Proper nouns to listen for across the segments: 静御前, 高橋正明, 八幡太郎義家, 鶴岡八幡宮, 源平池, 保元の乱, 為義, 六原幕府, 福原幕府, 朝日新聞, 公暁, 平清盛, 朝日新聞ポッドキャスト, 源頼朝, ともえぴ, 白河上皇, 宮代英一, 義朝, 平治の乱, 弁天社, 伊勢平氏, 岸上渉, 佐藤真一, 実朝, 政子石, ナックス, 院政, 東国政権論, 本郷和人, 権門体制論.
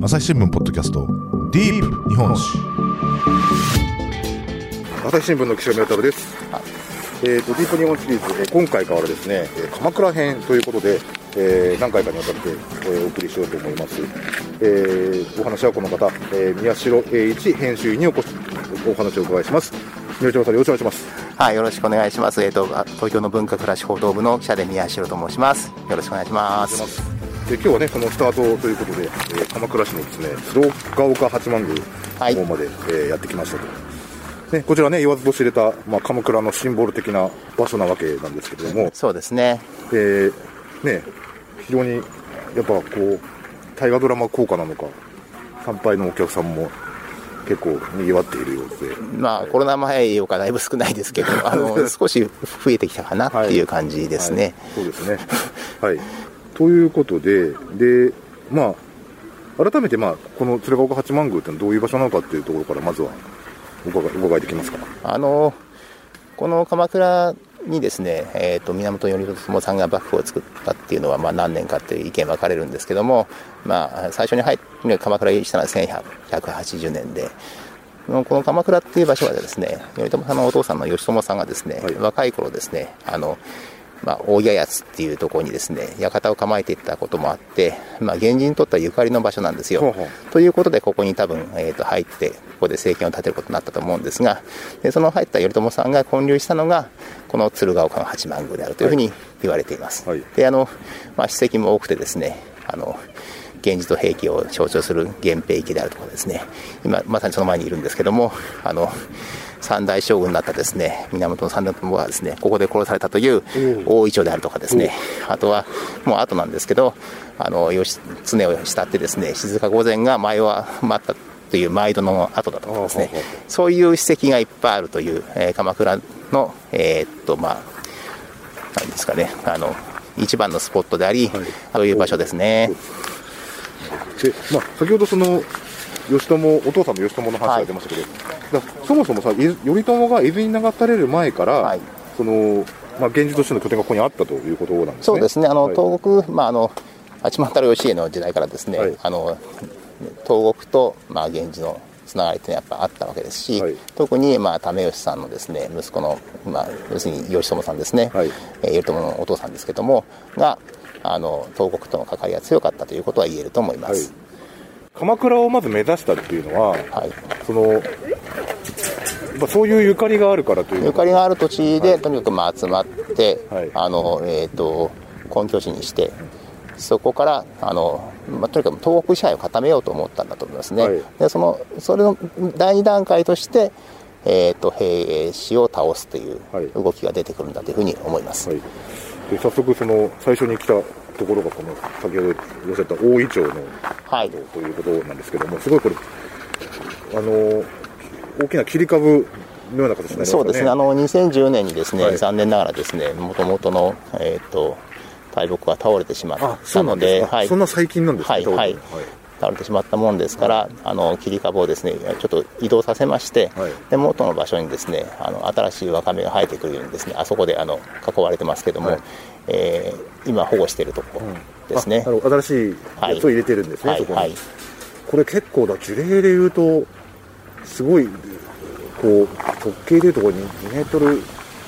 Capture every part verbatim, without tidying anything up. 朝日新聞ポッドキャストディープ日本史。朝日新聞の岸上太郎です。えー、とディープ日本シリーズ、今回からですね鎌倉編ということで、えー、何回かにわたってお送りしようと思います。えー、お話はこの方、えー、宮代英一編集員にお越しお話をお伺いします。宮代さん、よろしくお願いします。はい、よろしくお願いします。えー、と東京の文化暮らし報道部の社で宮代と申します。よろしくお願いします。で今日はね、そのスタートということで、えー、鎌倉市のですね鶴岡八幡宮の方まで、はいえー、やってきましたと、ね、こちらね言わずと知れた、まあ、鎌倉のシンボル的な場所なわけなんですけれども、そうですね、えー、ね非常にやっぱこう大河ドラマ効果なのか参拝のお客さんも結構にぎわっているようで、まあ、コロナ前よりかだいぶ少ないですけどあの少し増えてきたかなっていう感じですね。はいはい、そうですねはいということで、で、まあ、改めて、まあ、この鶴岡八幡宮ってのはどういう場所なのかっていうところからまずはお伺い、お伺いできますか。あのこの鎌倉にですね、えー、と源頼朝さんが幕府を作ったっていうのは、まあ、何年かっていう意見分かれるんですけども、まあ、最初に入って鎌倉入りしたのはせんひゃくはちじゅうねんで、この鎌倉っていう場所はですね、頼朝さんのお父さんの義朝さんがですね、はい、若い頃ですね、あのまあ、大谷やつっていうところにですね館を構えていったこともあって、まあ、源氏にとってはゆかりの場所なんですよ。ほうほうということでここに多分、えー、と入ってここで政権を立てることになったと思うんですが、でその入った頼朝さんが建立したのがこの鶴岡の八幡宮であるというふうに言われています。はいはい、であの、まあ、史跡も多くてですね、あの源氏と平家を象徴する源平池であるところですね、今まさにその前にいるんですけども、あの三代将軍になったですね源三代友がですねここで殺されたという大井町であるとかですね、うん、あとはもう後なんですけど、あの常を慕ってですね静御前が前を待ったという毎度の後だとかですね、そういう史跡がいっぱいあるという、えー、鎌倉のえー、っとまあ何ですかね、あの一番のスポットであり、はい、そういう場所ですね。でまあ、先ほどその義朝お父さんの義朝の話が出ましたけど、はい、そもそもさ頼朝が伊豆に流される前から、はい、そのまあ、源氏としての拠点がここにあったということなんですね。そうですね、あの、はい、東国、まあ、あの八幡太郎義家の時代からですね、はい、あの東国と、まあ、源氏のつながりってやっぱあったわけですし、はい、特に、まあ、為義さんのですね息子の、まあ、要するに義朝さんですね、はいえー、頼朝のお父さんですけどもが、あの東国との関わりが強かったということは言えると思います。はい、鎌倉をまず目指したっていうのは、はい、そのそういうゆかりがあるからというゆかりがある土地で、はい、とにかくまあ集まって、はい、あのえーと、根拠地にしてそこからあの、まあ、とにかく東国支配を固めようと思ったんだと思いますね。はい、でそのそれの第二段階として、えーと、平氏を倒すという動きが出てくるんだというふうに思います。はい、で早速その最初に来たところがこの先ほどおっしゃった大井町の、はい、ということなんですけども、すごいこれあの大きな切り株のような形になりますかね。そうですね、あのにせんじゅうねんにですね、はい、残念ながらですね元々の、えー、と大木が倒れてしまったので、 そ, で、はい、そんな最近なんですね。はいはい、倒れてしまったもんですから、はい、あの切り株をですねちょっと移動させまして、はい、で元の場所にですねあの新しい若芽が生えてくるようにですねあそこであの囲われてますけども、はいえー、今保護しているところですね。うん、新しいやつを入れてるんですね。はい、そこに、はいはい、これ結構だ樹齢でいうとすごいこう直径でいうところににメートル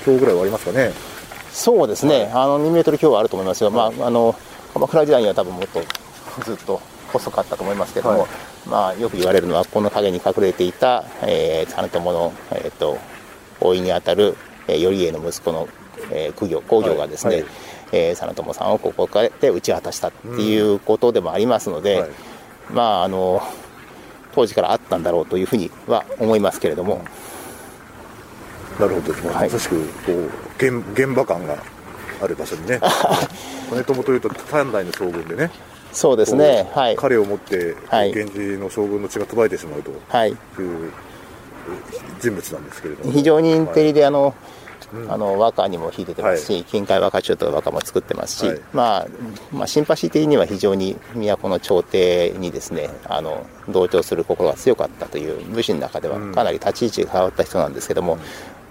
強ぐらいはありますかね。そうですね、はい、あのにメートル強はあると思いますよ。はい、まああの鎌倉時代には多分もっとずっと細かったと思いますけども、はいまあ、よく言われるのはこの陰に隠れていた実朝の、えーと、大井にあたる、えー、頼家の息子の、えー、公暁公暁がですね、はいはいえー、実朝さんをここからで打ち果たしたっていうことでもありますので、うんはい、まああの当時からあったんだろうというふうには思いますけれども。なるほど、まさしくこう 現, 現場感がある場所にね実朝というと三代の将軍でね、そうですね、はい、彼をもって源氏の将軍の血が途絶えてしまうという、はい、人物なんですけれども、非常にインテリで、はい、あのあの和歌にも弾いててますし、はい、近海和歌中という和歌も作ってますし、はいまあ、まあシンパシー的には非常に都の朝廷にですねあの同調する心が強かったという武士の中ではかなり立ち位置が変わった人なんですけども、うん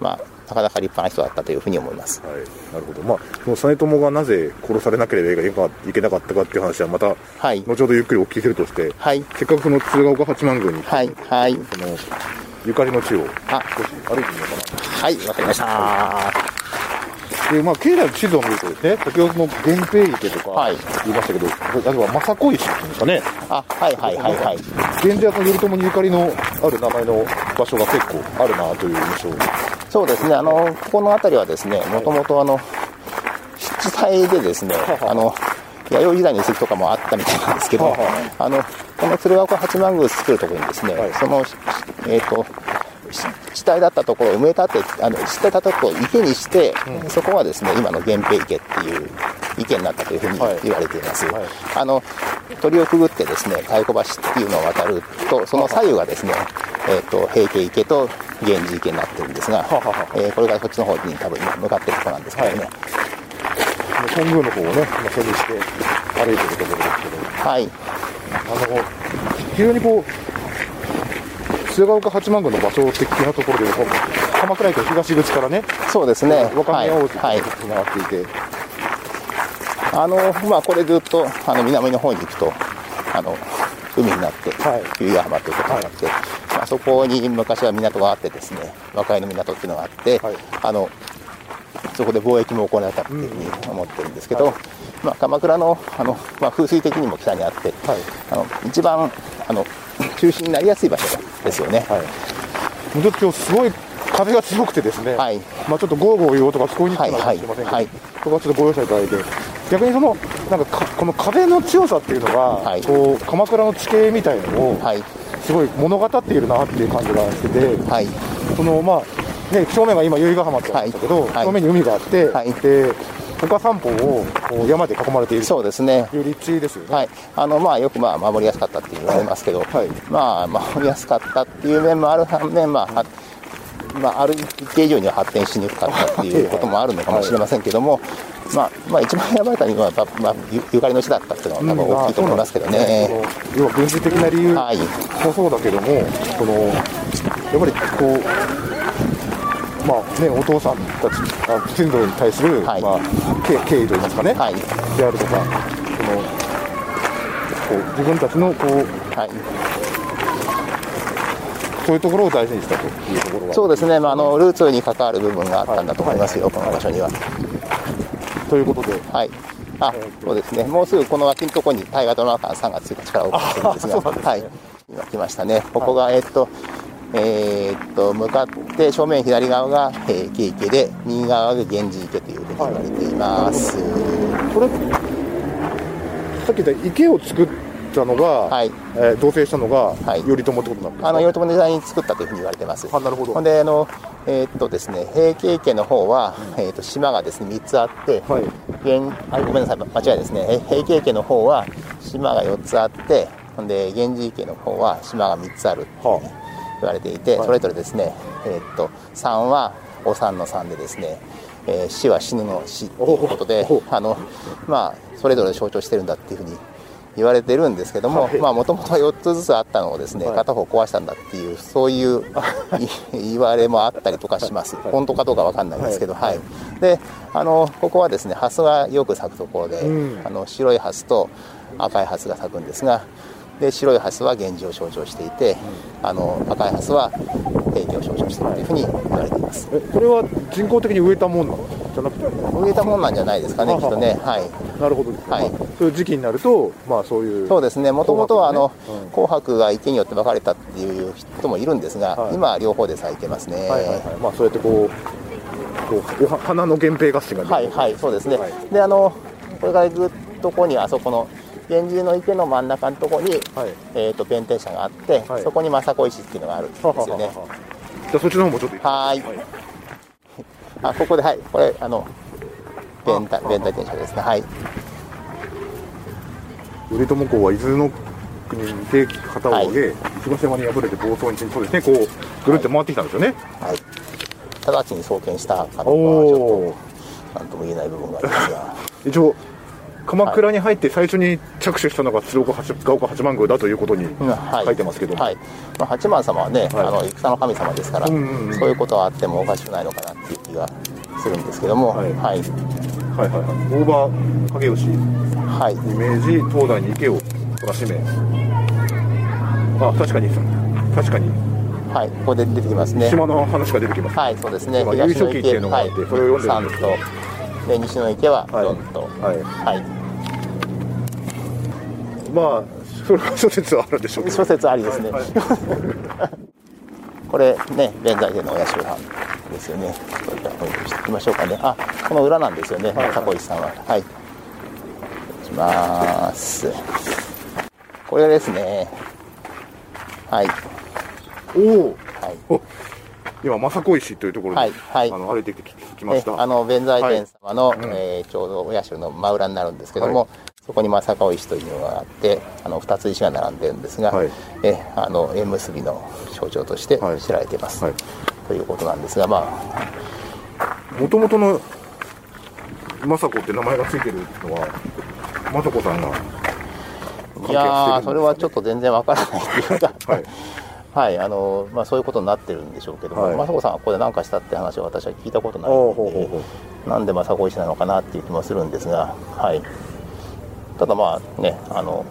まなかなか立派な人だったというふうに思います。はい、なるほど。まあ、その実朝がなぜ殺されなければいけなかったかっていう話はまた、はい、後ほどゆっくりお聞きするとして、はい、せっかくその鶴岡八幡宮に、はいはい、そのゆかりの地を少し歩いてみようかな。はい、わかりました。はいでまあ、境内の地図を見るとですね、先ほどの源平池とか言いましたけど、はい、あれは政子石っていうんですかね。あ、はいはいはいはい。源氏頼朝にゆかりのある名前の場所が結構あるなという印象。そうですね。あのここの辺りはですね、もともとあの湿地帯でですね、あの弥生時代の遺跡とかもあったみたいなんですけど、ははあのこの鶴岡八幡宮作るところにですね、はい、そのえっ、ー、と地帯だったところを埋め立てあの地帯だったところを池にして、うん、そこがですね今の源平池っていう池になったというふうに言われています、はいはい、あの鳥をくぐってですね太鼓橋っていうのを渡るとその左右がですね、えー、と平家池と源氏池になってるんですが、えー、これからこっちの方に多分今向かっているところなんですけどね、はい、本宮の方をね背にして歩いてるところですけど、はい、あの非常にこう鶴岡八幡宮の場所的なところで鎌倉駅の東口からね、そうですね、若宮大路につながっていて、はい、あのまあこれずっとあの南の方に行くとあの海になって由比ヶ浜ということになって、はいまあ、そこに昔は港があってですね、若井の港っていうのがあって、はい、あのそこで貿易も行われたっていうふうに思ってるんですけど、はいまあ、鎌倉の、あの、まあ、風水的にも北にあって、はい、あの一番あの中心になりやすい場所ですよね。はい、もうちょっと今日すごい風が強くてですね、はいまあ、ちょっとゴーゴー言おうとか聞こえにくくなるかもしれませんけど、はいはい、そこはちょっとご容赦いただいて、逆にそのなんかこの風の強さっていうのが、はい、こう鎌倉の地形みたいなのをすごい物語っているなっていう感じがしてて、はい、そのまあね正面が今由比ヶ浜ってあるんですけど、はい、正面に海があって、はい、で他三方をこう山で囲まれているそうですね。いう立地ですよね。はい。あのまあよくまあ守りやすかったって言われますけど、はい、まあ守りやすかったっていう面もある反面まあ、うん、まあある一定以上には発展しにくかったっていうこともあるのかもしれませんけども、はい、まあまあ一番選ばれたのはまあ、まあ、ゆ, ゆかりの地だったっていうのは多分大きいと思いますけどね。うん、要は軍事的な理由もそうだけども、はい、このやっぱりこう。まあね、お父さんたち先祖に対する、はいまあ、敬, 敬意といいますかね、はい、であるとかそのこう自分たちのこう、はい、そういうところを大事にしたというところがそうですね、まあ、あのルーツに関わる部分があったんだと思いますよ、はいはい、この場所には、はい、ということで、はいあそうですね、もうすぐこの脇のところに大河ドラマ館さんがつついたちからオープンするんですがそうですね、はい、今来ましたね。ここが、はい、えーっとえー、っと向かって正面左側が平家池で右側が源氏池というふうに言われています、はい、これさっき言った池を作ったのが、はいえー、同棲したのが、はい、頼朝ってことなんですか。あの頼朝の時代に作ったというふうに言われています。あなるほど。であの、えーっとですね、平家池の方は、うんえー、っと島がですねみっつあって、はいあごめんなさい間違いですね。平家池の方は島がよっつあってで源氏池の方は島がみっつあるっていう、はあ言われていて、それぞれですね、えー、っとさんはお産の産でですね、えー、死は死ぬの死ということで、あのまあそれぞれ象徴してるんだっていうふうに言われてるんですけども、はい、まあ元々はよっつずつあったのをですね、はい、片方壊したんだっていうそういう言われもあったりとかします。本当かどうかわかんないんですけど、はい。はい、で、あのここはですね、ハスがよく咲くところで、うん、あの白いハスと赤いハスが咲くんですが。で白いハスは源氏を象徴していて、うん、あの赤いハスは平家を象徴しているというふうに言われています。えこれは人工的に植えたもんなのじゃなくて植えたもんなんじゃないですかね、ははきっとね、はい、なるほどですね、はいまあ、そういう時期になると、まあ、そういうそうですね、もともとは紅 白,、ねうん、紅白が池によって分かれたっていう人もいるんですが、はい、今は両方で咲いてますね、はいはいはいまあ、そうやってこう、こう花の源平合戦が出て、はいはい、そうですね、はい、であのこれから行くとこにあそこの源氏の池の真ん中のところに、はいえー、と弁天社があって、はい、そこに政子石っていうのがあるんですよね。ははははじゃあそっちの方もちょっといいですか。はいあここではいこれあの弁天社ですね。はい頼朝公は伊豆の国にて旗を上げ、はい、東山に敗れて暴走にそうですねこうぐるって回ってきたんですよね。はい、はい、直ちに創建したかどうかはちょっとなんとも言えない部分がありますが一応鎌倉に入って最初に着手したのが鶴岡八ヶ丘八幡宮だということに書いてますけど、うんはいはいまあ、八幡様はね、はい、あの戦の神様ですから、うんうんうん、そういうことはあってもおかしくないのかなっていう気がするんですけども、はいはいはいはいはい、大場影義、はい、イメージ東大に池をこらしめ、あ確かに確かにはい、ここで出てきますね。島の話が出てきます。はい、そうですね。東の池っていうのがあって、はい、それを読んでるんですさんとで、西の池はよんと、はいはいはい、まあそれは諸説はあるでしょうけど、諸説ありですね、はいはい、これね、弁財天のお社藩ですよね。そういったポイントしていきましょうかね。あ、この裏なんですよね、はい、高石さんははい、いきます。これですね。はいおはい、お今政子石というところに、はいはい、あの歩いてきてきました。あの弁財天様の、はいうんえー、ちょうどお社の真裏になるんですけども、はい、そこに政子石というのがあって、あのふたつ石が並んでるんですが、はい、えあの縁結びの象徴として知られています、はいはい、ということなんですが、まあもともとの政子って名前がついてるのは政子さんが関係してるんですかね。いやそれはちょっと全然わからないっていうか、はいはいあのまあ、そういうことになってるんでしょうけども、はい、政子さんはここで何かしたって話を私は聞いたことないので、ほうほうほうなんで政子石なのかなっていう気もするんですが、はい、ただまあねあの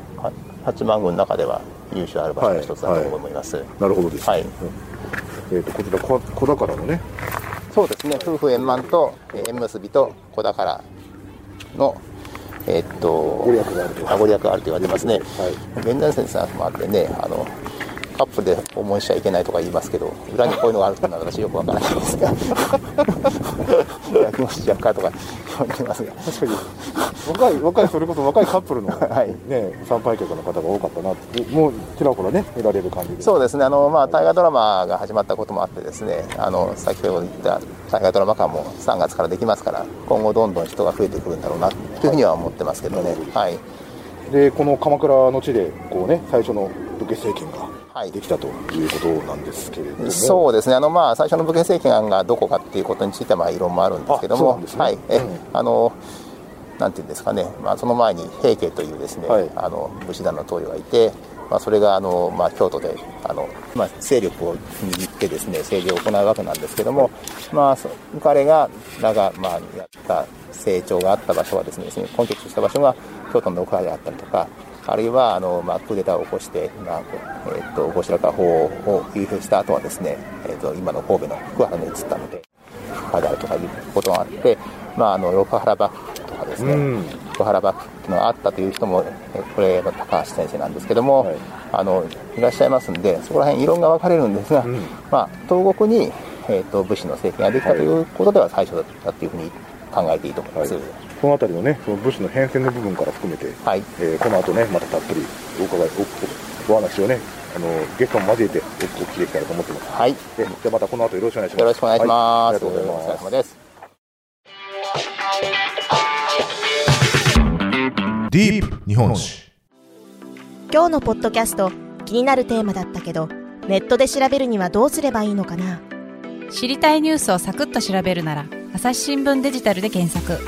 八幡宮の中では由緒ある場所の一つだと思います、はいはい、なるほどです、はいえー、とこちら子宝のねそうですね夫婦円満と縁結びと子宝のえー、っとご利益があると言われてますね。現代先生もあってねあのカップルで訪問しちゃいけないとか言いますけど、裏にこういうのがあるというのは私よくわからないですがやきもしちゃうかとか言いますが、確かに若い若いそれこそ若いカップルの、はいね、参拝客の方が多かったなってもうちらほらね見られる感じで、そうですねあの、まあ、大河ドラマが始まったこともあってですね、あの先ほど言った大河ドラマ館もさんがつからできますから、今後どんどん人が増えてくるんだろうなというふうには思ってますけどね、はい、でこの鎌倉の地でこう、ね、最初の武家政権がはい、できたということなんですけれども、そうですねあの、まあ、最初の武家政権がどこかっていうことについては異論もあるんですけども、そうですね、はいえうん、あのなんていうんですかね、まあ、その前に平家というですね、はい、あの武士団の棟梁がいて、まあ、それがあの、まあ、京都であの、まあ、勢力を握ってですね政治を行うわけなんですけども、まあ、そ彼がらが、まあ、やった成長があった場所はですね、根拠とした場所が京都の奥原であったりとか、あるいはあの、まあ、クーデターを起こして、まあえー、と後白河法皇を幽閉した後はですね、えー、と今の神戸の福原に移ったので福原であるとかいうことがあって、まあ、あの六原幕府とかですね、うん、六原幕府っていうのがあったという人も、えー、これ高橋先生なんですけども、はい、あのいらっしゃいますんで、そこら辺異論が分かれるんですが、うんまあ、東国に、えー、と武士の政権ができたということでは最初だったというふうに考えていいと思います、はい、このあたりのねその武士の変遷の部分から含めて、はいえー、この後ねまたたっぷりお伺い お, お, お話をねあのゲストも交えて お, お聞きできたらと思っています、はい、でじゃあまたこの後よろしくお願いします。よろしくお願いします、はい、ありがとうございます。お疲れ様です。ディープ日本史。今日のポッドキャスト気になるテーマだったけどネットで調べるにはどうすればいいのかな。知りたいニュースをサクッと調べるなら朝日新聞デジタルで検索。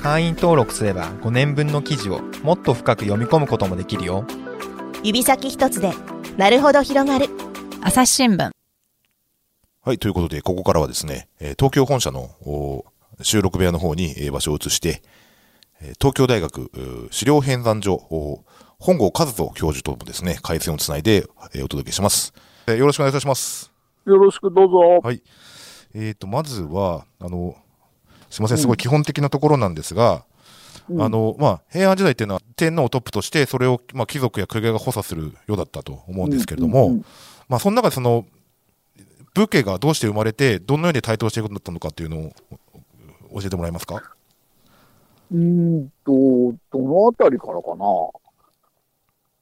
会員登録すればごねんぶんの記事をもっと深く読み込むこともできるよ。指先一つでなるほど広がる。朝日新聞。はい、ということでここからはですね東京本社の収録部屋の方に場所を移して東京大学資料編纂所本郷和人教授ともですね回線をつないでお届けします。よろしくお願いいたします。よろしくどうぞ。はいえーと、まずはあのすみませんすごい基本的なところなんですが、うんあのまあ、平安時代というのは天皇をトップとしてそれを、まあ、貴族や公家が補佐するようだったと思うんですけれども、うんうんうんまあ、その中でその武家がどうして生まれてどのように台頭していくことだったのかというのを教えてもらえますか。うんとどのあたりからかな、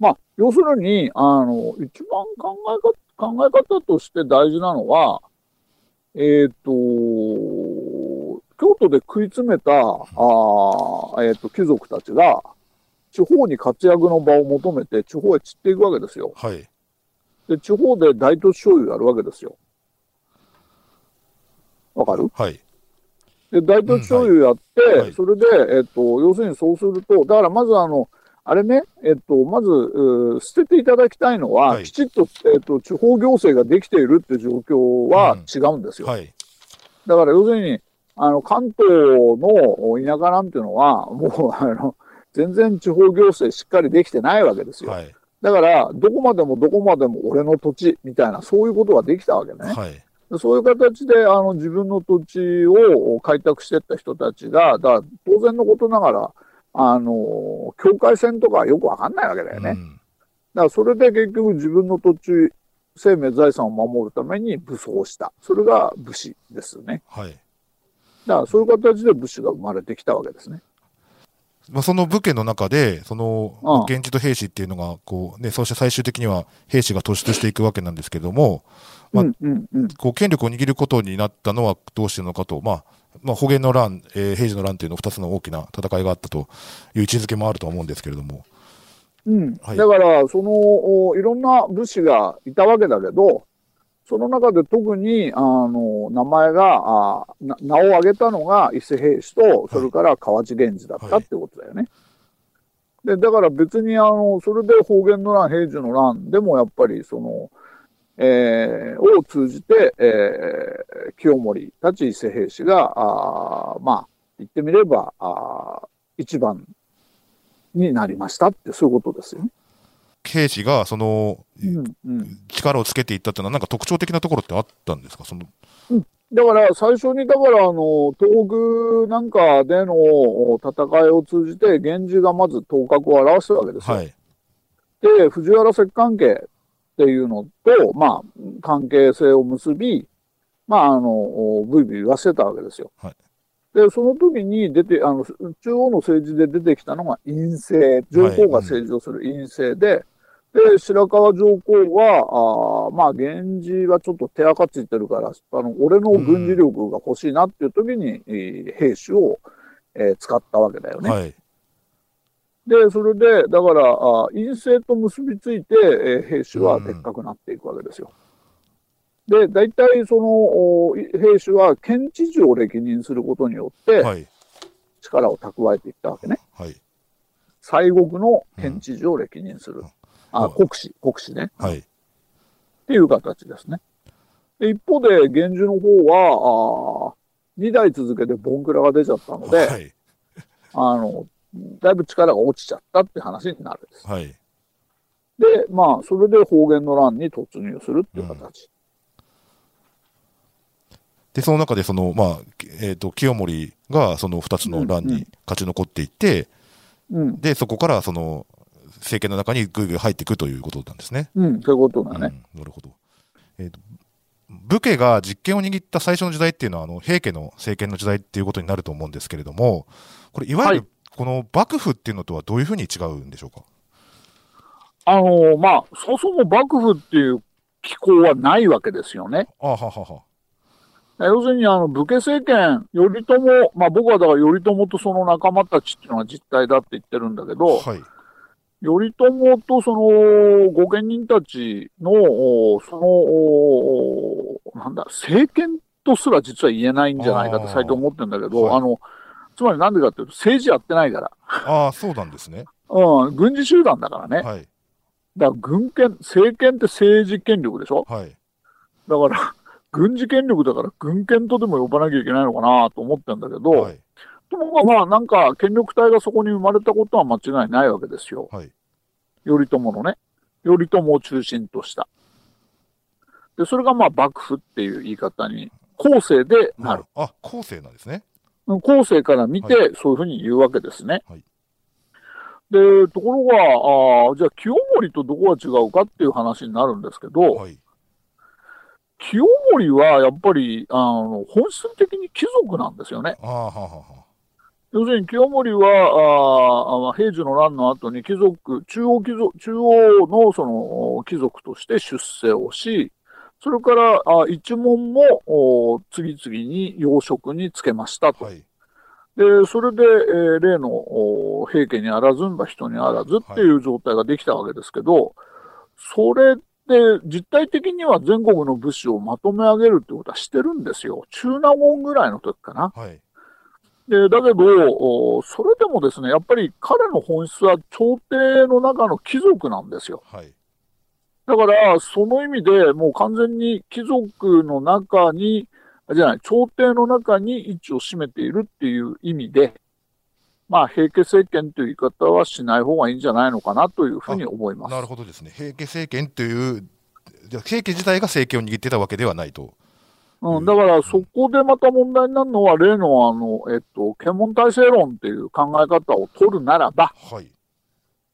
まあ、要するにあの一番考えか、考え方として大事なのはえっと京都で食い詰めたあ、えー、と貴族たちが地方に活躍の場を求めて地方へ散っていくわけですよ、はい、で地方で大都市をやるわけですよ。わかる？はいで大統領共有やって、うんはい、それで、えっと、要するにそうすると、だからまずあの、あれね、えっと、まず捨てていただきたいのは、はい、きちっと、えっと、地方行政ができているっていう状況は違うんですよ。うんはい、だから要するにあの関東の田舎なんていうのは、もうあの全然地方行政しっかりできてないわけですよ。はい、だから、どこまでもどこまでも俺の土地みたいな、そういうことができたわけね。はいそういう形で、あの、自分の土地を開拓していった人たちが、だ当然のことながら、あの、境界線とかよくわかんないわけだよね。うん、だからそれで結局自分の土地、生命財産を守るために武装した。それが武士ですよね。はい。だからそういう形で武士が生まれてきたわけですね。まあその武家の中で、その、源氏と平氏っていうのが、こうね、そうして最終的には平氏が突出していくわけなんですけども、まあ、こう権力を握ることになったのはどうしてのかと、まあ、まあ、保元の乱、えー、平治の乱というのふたつの大きな戦いがあったという位置づけもあると思うんですけれども。うんはい、だから、その、いろんな武士がいたわけだけど、その中で特に、あの、名前が、あ名を挙げたのが伊勢平氏と、それから河内源氏だったってことだよね。はいはい、で、だから別に、あの、それで保元の乱、平治の乱でもやっぱり、その、えー、を通じて、えー、清盛たち伊勢平氏があまあ言ってみればあ一番になりましたってそういうことですよね。平氏がその、うんうん、力をつけていったというのはなんか特徴的なところってあったんですかその、うん、だから最初にだからあの東北なんかでの戦いを通じて源氏がまず頭角を現したわけですよ。はい、で藤原摂関係っていうのと、まあ、関係性を結び、まあ、あの、ブイブイ言わせたわけですよ。はい、で、その時に出て、あの、中央の政治で出てきたのが院政、上皇が政治をする院政で、はいうん、で、白河上皇は、あまあ、源氏はちょっと手垢ついてるから、あの、俺の軍事力が欲しいなっていう時に、うん、兵士を、えー、使ったわけだよね。はいで、それで、だから、院政と結びついて、えー、兵士はでっかくなっていくわけですよ。うん、で、大体、その、兵士は県知事を歴任することによって、はい、力を蓄えていったわけね。はい。西国の県知事を歴任する。うん、あ、国司、国司ね。はい。っていう形ですね。で、一方で、源氏の方は、あに代続けてボンクラが出ちゃったので、はい、あの、だいぶ力が落ちちゃったって話になるんです。はい。で、まあ、それで保元の乱に突入するっていう形。うん、で、その中で、その、まあ、えっと、清盛がそのふたつの乱に勝ち残っていって、うんうん、で、そこから、その、政権の中にぐいぐい入っていくということなんですね。うん、そういうことだね。うん、なるほど。えっと、武家が実権を握った最初の時代っていうのは、あの、平家の政権の時代っていうことになると思うんですけれども、これ、いわゆる、はい、この幕府っていうのとはどういうふうに違うんでしょうか。あのー、まあそもそも幕府っていう機構はないわけですよね。あははは。要するにあの武家政権頼朝、まあ僕はだから頼朝とその仲間たちっていうのが実態だって言ってるんだけど、はい、頼朝とその御家人たちのそのなんだ政権とすら実は言えないんじゃないかって最近思ってるんだけど、はい、あの。つまりなんでかっていうと政治やってないから。ああ、そうなんですね。うん、軍事集団だからね。はい。だから軍権、政権って政治権力でしょ。はい。だから軍事権力だから軍権とでも呼ばなきゃいけないのかなと思ってるんだけど、はい、でもまあなんか権力体がそこに生まれたことは間違いないわけですよ。はい。頼朝のね、頼朝を中心とした。でそれがまあ幕府っていう言い方に後世でなる。あ、後世なんですね。後世から見て、はい、そういうふうに言うわけですね。はい、で、ところが、あじゃあ、清盛とどこが違うかっていう話になるんですけど、はい、清盛はやっぱりあの本質的に貴族なんですよね。あははは要するに清盛はあ、平治の乱の後に貴族、中央貴族、中央のその貴族として出世をし、それから、あ一門も次々に要職につけましたと。はい、で、それで、えー、例の平家にあらずんば人にあらずっていう状態ができたわけですけど、はい、それで実態的には全国の武士をまとめ上げるってことはしてるんですよ。中納言ぐらいの時かな。はい、でだけど、それでもですね、やっぱり彼の本質は朝廷の中の貴族なんですよ。はい、だから、その意味でもう完全に貴族の中に、じゃない、朝廷の中に位置を占めているっていう意味で、まあ、平家政権という言い方はしない方がいいんじゃないのかなというふうに思います。なるほどですね。平家政権という、じゃあ平家自体が政権を握ってたわけではないと。うん、だからそこでまた問題になるのは、例のあの、えっと、権門体制論っていう考え方を取るならば、はい、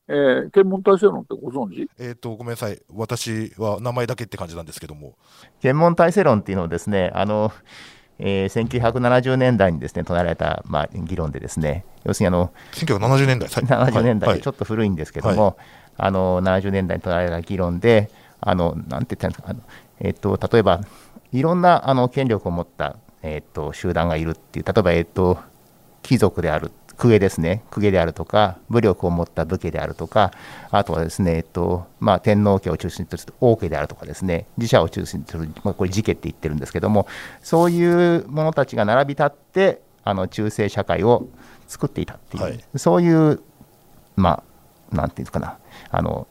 えー、権門体制論ってご存知？えっと、ごめんなさい、私は名前だけって感じなんですけども。権門体制論っていうのをですね、あの、えー、せんきゅうひゃくななじゅうねんだいにですね、唱えられた、まあ、議論でですね、要するにあの、せんきゅうひゃくななじゅうねんだい、ななじゅうねんだい、ちょっと古いんですけども、はい、あの、ななじゅうねんだいに唱えられた議論で、あの、なんて言ったんですか、あの、えっと、例えば、いろんなあの権力を持った、えー、と集団がいるっていう、例えば、えー、と貴族である、公家ですね、公家であるとか、武力を持った武家であるとか、あとはですね、えーとまあ、天皇家を中心とする王家であるとかですね、寺社を中心とする、まあ、これ、寺家って言ってるんですけども、そういう者たちが並び立って、あの中世社会を作っていたっていう、はい、そういう、まあ、なんていうかな、あの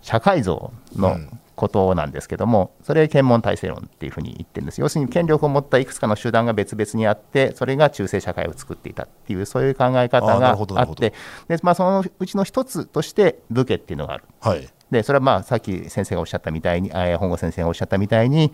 社会像の、うんことなんですけども、それ権門体制論っていうふうに言ってるんです。要するに権力を持ったいくつかの集団が別々にあって、それが中世社会を作っていたっていう、そういう考え方があって、でまあ、そのうちの一つとして武家っていうのがある。はい、でそれはまあさっき先生がおっしゃったみたいに、本郷先生がおっしゃったみたいに、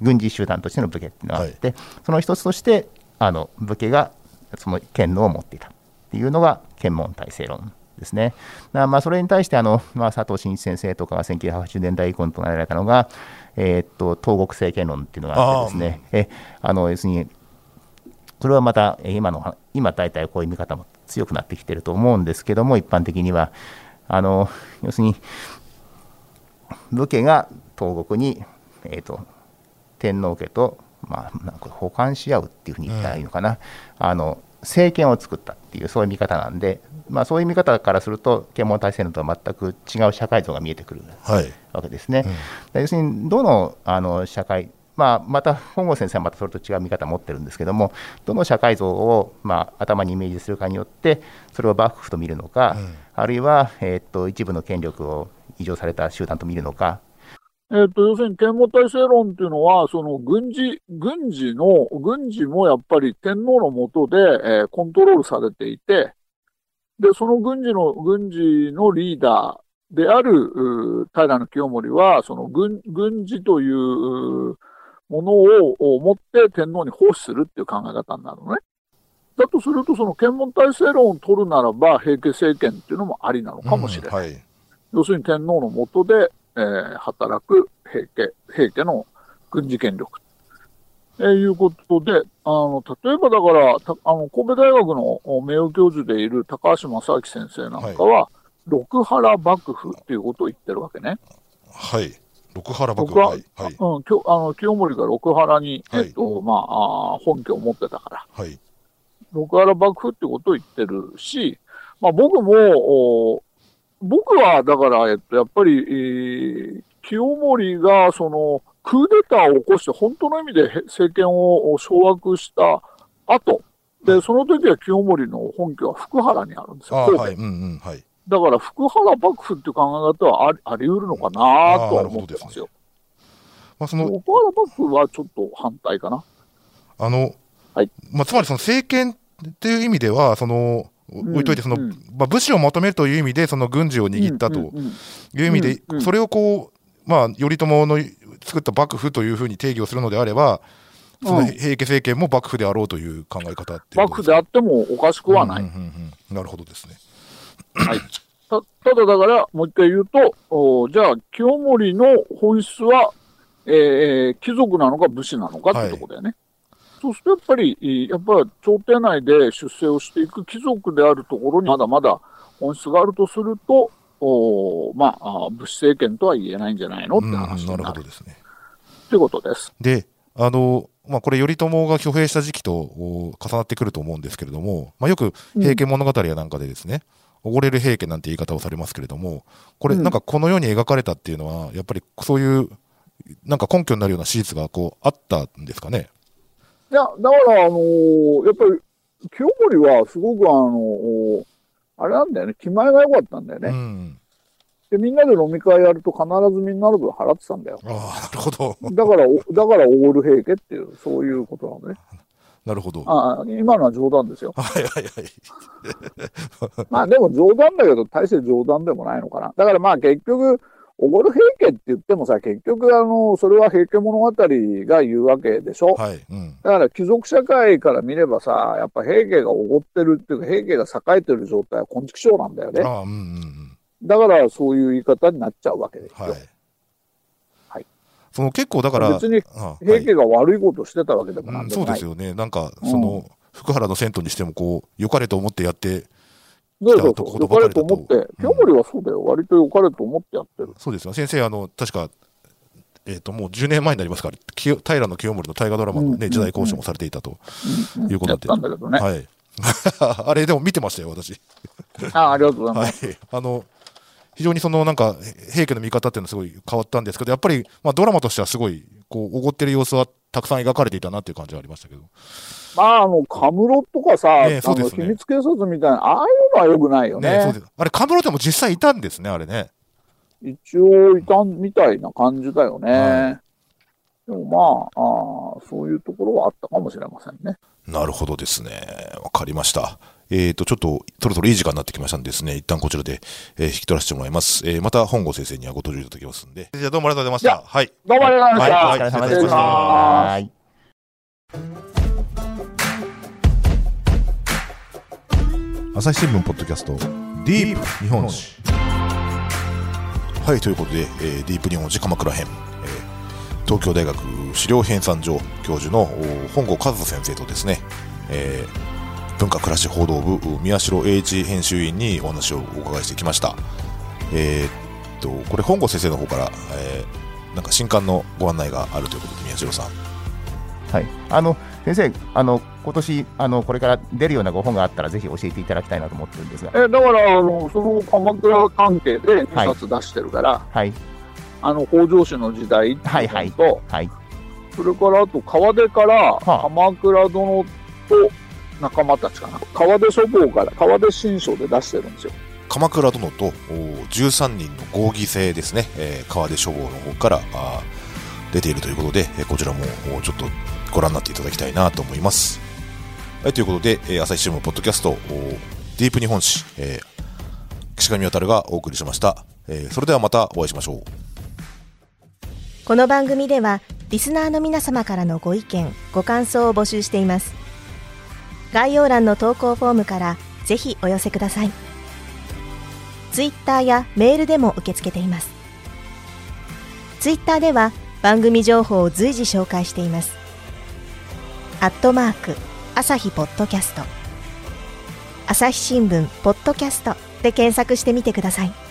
軍事集団としての武家っていうのがあって、はい、その一つとしてあの武家がその権能を持っていたっていうのが権門体制論。ですね、だまあそれに対してあの、まあ、佐藤真一先生とかがせんきゅうひゃくはちじゅうねんだい以降に唱えられたのが、えー、っと東国政権論っていうのがあってですね、えあの要するにそれはまた今の今大体こういう見方も強くなってきてると思うんですけども、一般的にはあの要するに武家が東国に、えー、っと天皇家と、まあ、なんか補完し合うっていうふうに言ったらいいのかな。うん、あの政権を作ったっていう、そういう見方なんで、まあ、そういう見方からすると、権門体制論とは全く違う社会像が見えてくるわけですね。はい、うん、要するに、どの、あの社会、まあ、また本郷先生はまたそれと違う見方を持ってるんですけども、どの社会像を、まあ、頭にイメージするかによって、それを幕府と見るのか、うん、あるいは、えー、っと一部の権力を委譲された集団と見るのか。えっと要するに権門体制論というのは、その軍事、軍事の、軍事もやっぱり天皇の下で、えー、コントロールされていて、で、その軍事の、軍事のリーダーである平清盛は、その軍、軍事というものを持って天皇に奉仕するっていう考え方になるのね。だとすると、その権門体制論を取るならば、平家政権っていうのもありなのかもしれない。うん、はい、要するに天皇の下で、えー、働く平家、平家の軍事権力と、えー、いうことで、あの、例えばだから、たあの神戸大学の名誉教授でいる高橋正明先生なんかは、はい、六原幕府っていうことを言ってるわけね。はい。六原幕府。はい。はい、うん、きょあの清盛が六原に、えっと、はい、まあ、あ本拠を持ってたから、はい、六原幕府ってことを言ってるし、まあ僕も、僕は、だから、えっと、やっぱり、えー、清盛が、その、クーデターを起こして、本当の意味で政権を掌握した後、で、その時は清盛の本拠は福原にあるんですよ。はい、うんうん、はい。だから、福原幕府っていう考え方はあり、あり得るのかなとは思ってますよ。まあ、その、福原幕府はちょっと反対かな。あの、はい。まあ、つまり、その政権っていう意味では、その、置いといてその、うんうん、まあ、武士をまとめるという意味でその軍事を握ったという意味で、それをこう、まあ、頼朝の作った幕府というふうに定義をするのであれば、その平家政権も幕府であろうという考え方っていう、うん、幕府であってもおかしくはない。なるほどですね。はい、た, ただだからもう一回言うと、おじゃあ清盛の本質は、えー、貴族なのか武士なのかってとこだよね。はい、そうするとやっぱり、やっぱり朝廷内で出世をしていく貴族であるところにまだまだ本質があるとすると、おまあ、武士政権とは言えないんじゃないのって話になる。なるほどですね。ということです。で、あの、まあ、これ、頼朝が挙兵した時期と重なってくると思うんですけれども、まあ、よく平家物語やなんかでですね、うん、溺れる平家なんて言い方をされますけれども、これ、なんかこのように描かれたっていうのは、やっぱりそういう、なんか根拠になるような史実がこうあったんですかね。いや、だから、あのー、やっぱり、清盛はすごくあの、あれなんだよね、気前が良かったんだよね。うん、で、みんなで飲み会やると必ずみんなの分払ってたんだよ。ああ、なるほど。だから、だからオール平家っていう、そういうことなのね。なるほど。ああ、今のは冗談ですよ。はいはいはい。まあでも冗談だけど、大して冗談でもないのかな。だからまあ結局、おごる平家って言ってもさ、結局あの、それは平家物語が言うわけでしょ。はい。うん、だから貴族社会から見ればさ、やっぱ平家がおごってるっていうか、平家が栄えてる状態は根畜生なんだよね。ああ、うんうんうん。だからそういう言い方になっちゃうわけですよ。はい。その結構だから別に平家が悪いことしてたわけでもない、うん、そうですよね。なんかその福原の銭湯にしてもこう良かれと思ってやってきたところばかりだと。そうそうそう、良かれと思って、清盛はそうだよ、割と良かれと思ってやってる。そうですよ先生、あの確か、えー、ともうじゅうねんまえになりますから、平清盛の大河ドラマの、ね、時代考証もされていたということで、うんうんうん、やったんだけどね、はい、あれでも見てましたよ私。あ、ありがとうございます、はい、あの非常にそのなんか平家の見方っていうのはすごい変わったんですけど、やっぱりまあドラマとしてはすごいこうおごってる様子はたくさん描かれていたなっていう感じはありましたけど、まああのカムロとかさ、ね、そうですね、秘密警察みたいなああいうのはよくないよ ね, ねそうです。あれカムロでも実際いたんですね、あれね、一応いたみたいな感じだよね、はい、でもまあ、あそういうところはあったかもしれませんね。なるほどですね、わかりました。えーと、ちょっとそろそろいい時間になってきましたんでですね、一旦こちらで、えー、引き取らせてもらいます、えー、また本郷先生にはご登場いただきますんで、じゃあどうもありがとうございました。はい、どうもありがとうございました。お疲れ様でした。はい、朝日新聞ポッドキャストディープ日本史、はい、ということで、えー、ディープ日本史鎌倉編、えー、東京大学史料編纂所教授の本郷和人先生とですね、えー文化暮らし報道部宮代英一編集員にお話をお伺いしてきました。えー、っとこれ本郷先生の方から、えー、なんか新刊のご案内があるということで宮代さん。はい。あの先生、あの今年あのこれから出るようなご本があったらぜひ教えていただきたいなと思ってるんですが。えー、だからあのその鎌倉関係でにさつ出してるから。はい。はい、あの北条氏の時代っていうのと、はいはいはい、それからあと川出から鎌倉殿と、はあ仲間たちかな、川出書房から川出新書で出してるんですよ。鎌倉殿とじゅうさんにんの合議制ですね、えー、川出書房の方から出ているということで、えー、こちらもちょっとご覧になっていただきたいなと思います、はい、ということで、えー、朝日新聞ポッドキャストディープ日本史、えー、岸上渉がお送りしました、えー、それではまたお会いしましょう。この番組ではリスナーの皆様からのご意見ご感想を募集しています。概要欄の投稿フォームからぜひお寄せください。ツイッターやメールでも受け付けています。ツイッターでは番組情報を随時紹介しています。アットマーク朝日ポッドキャスト、朝日新聞ポッドキャストで検索してみてください。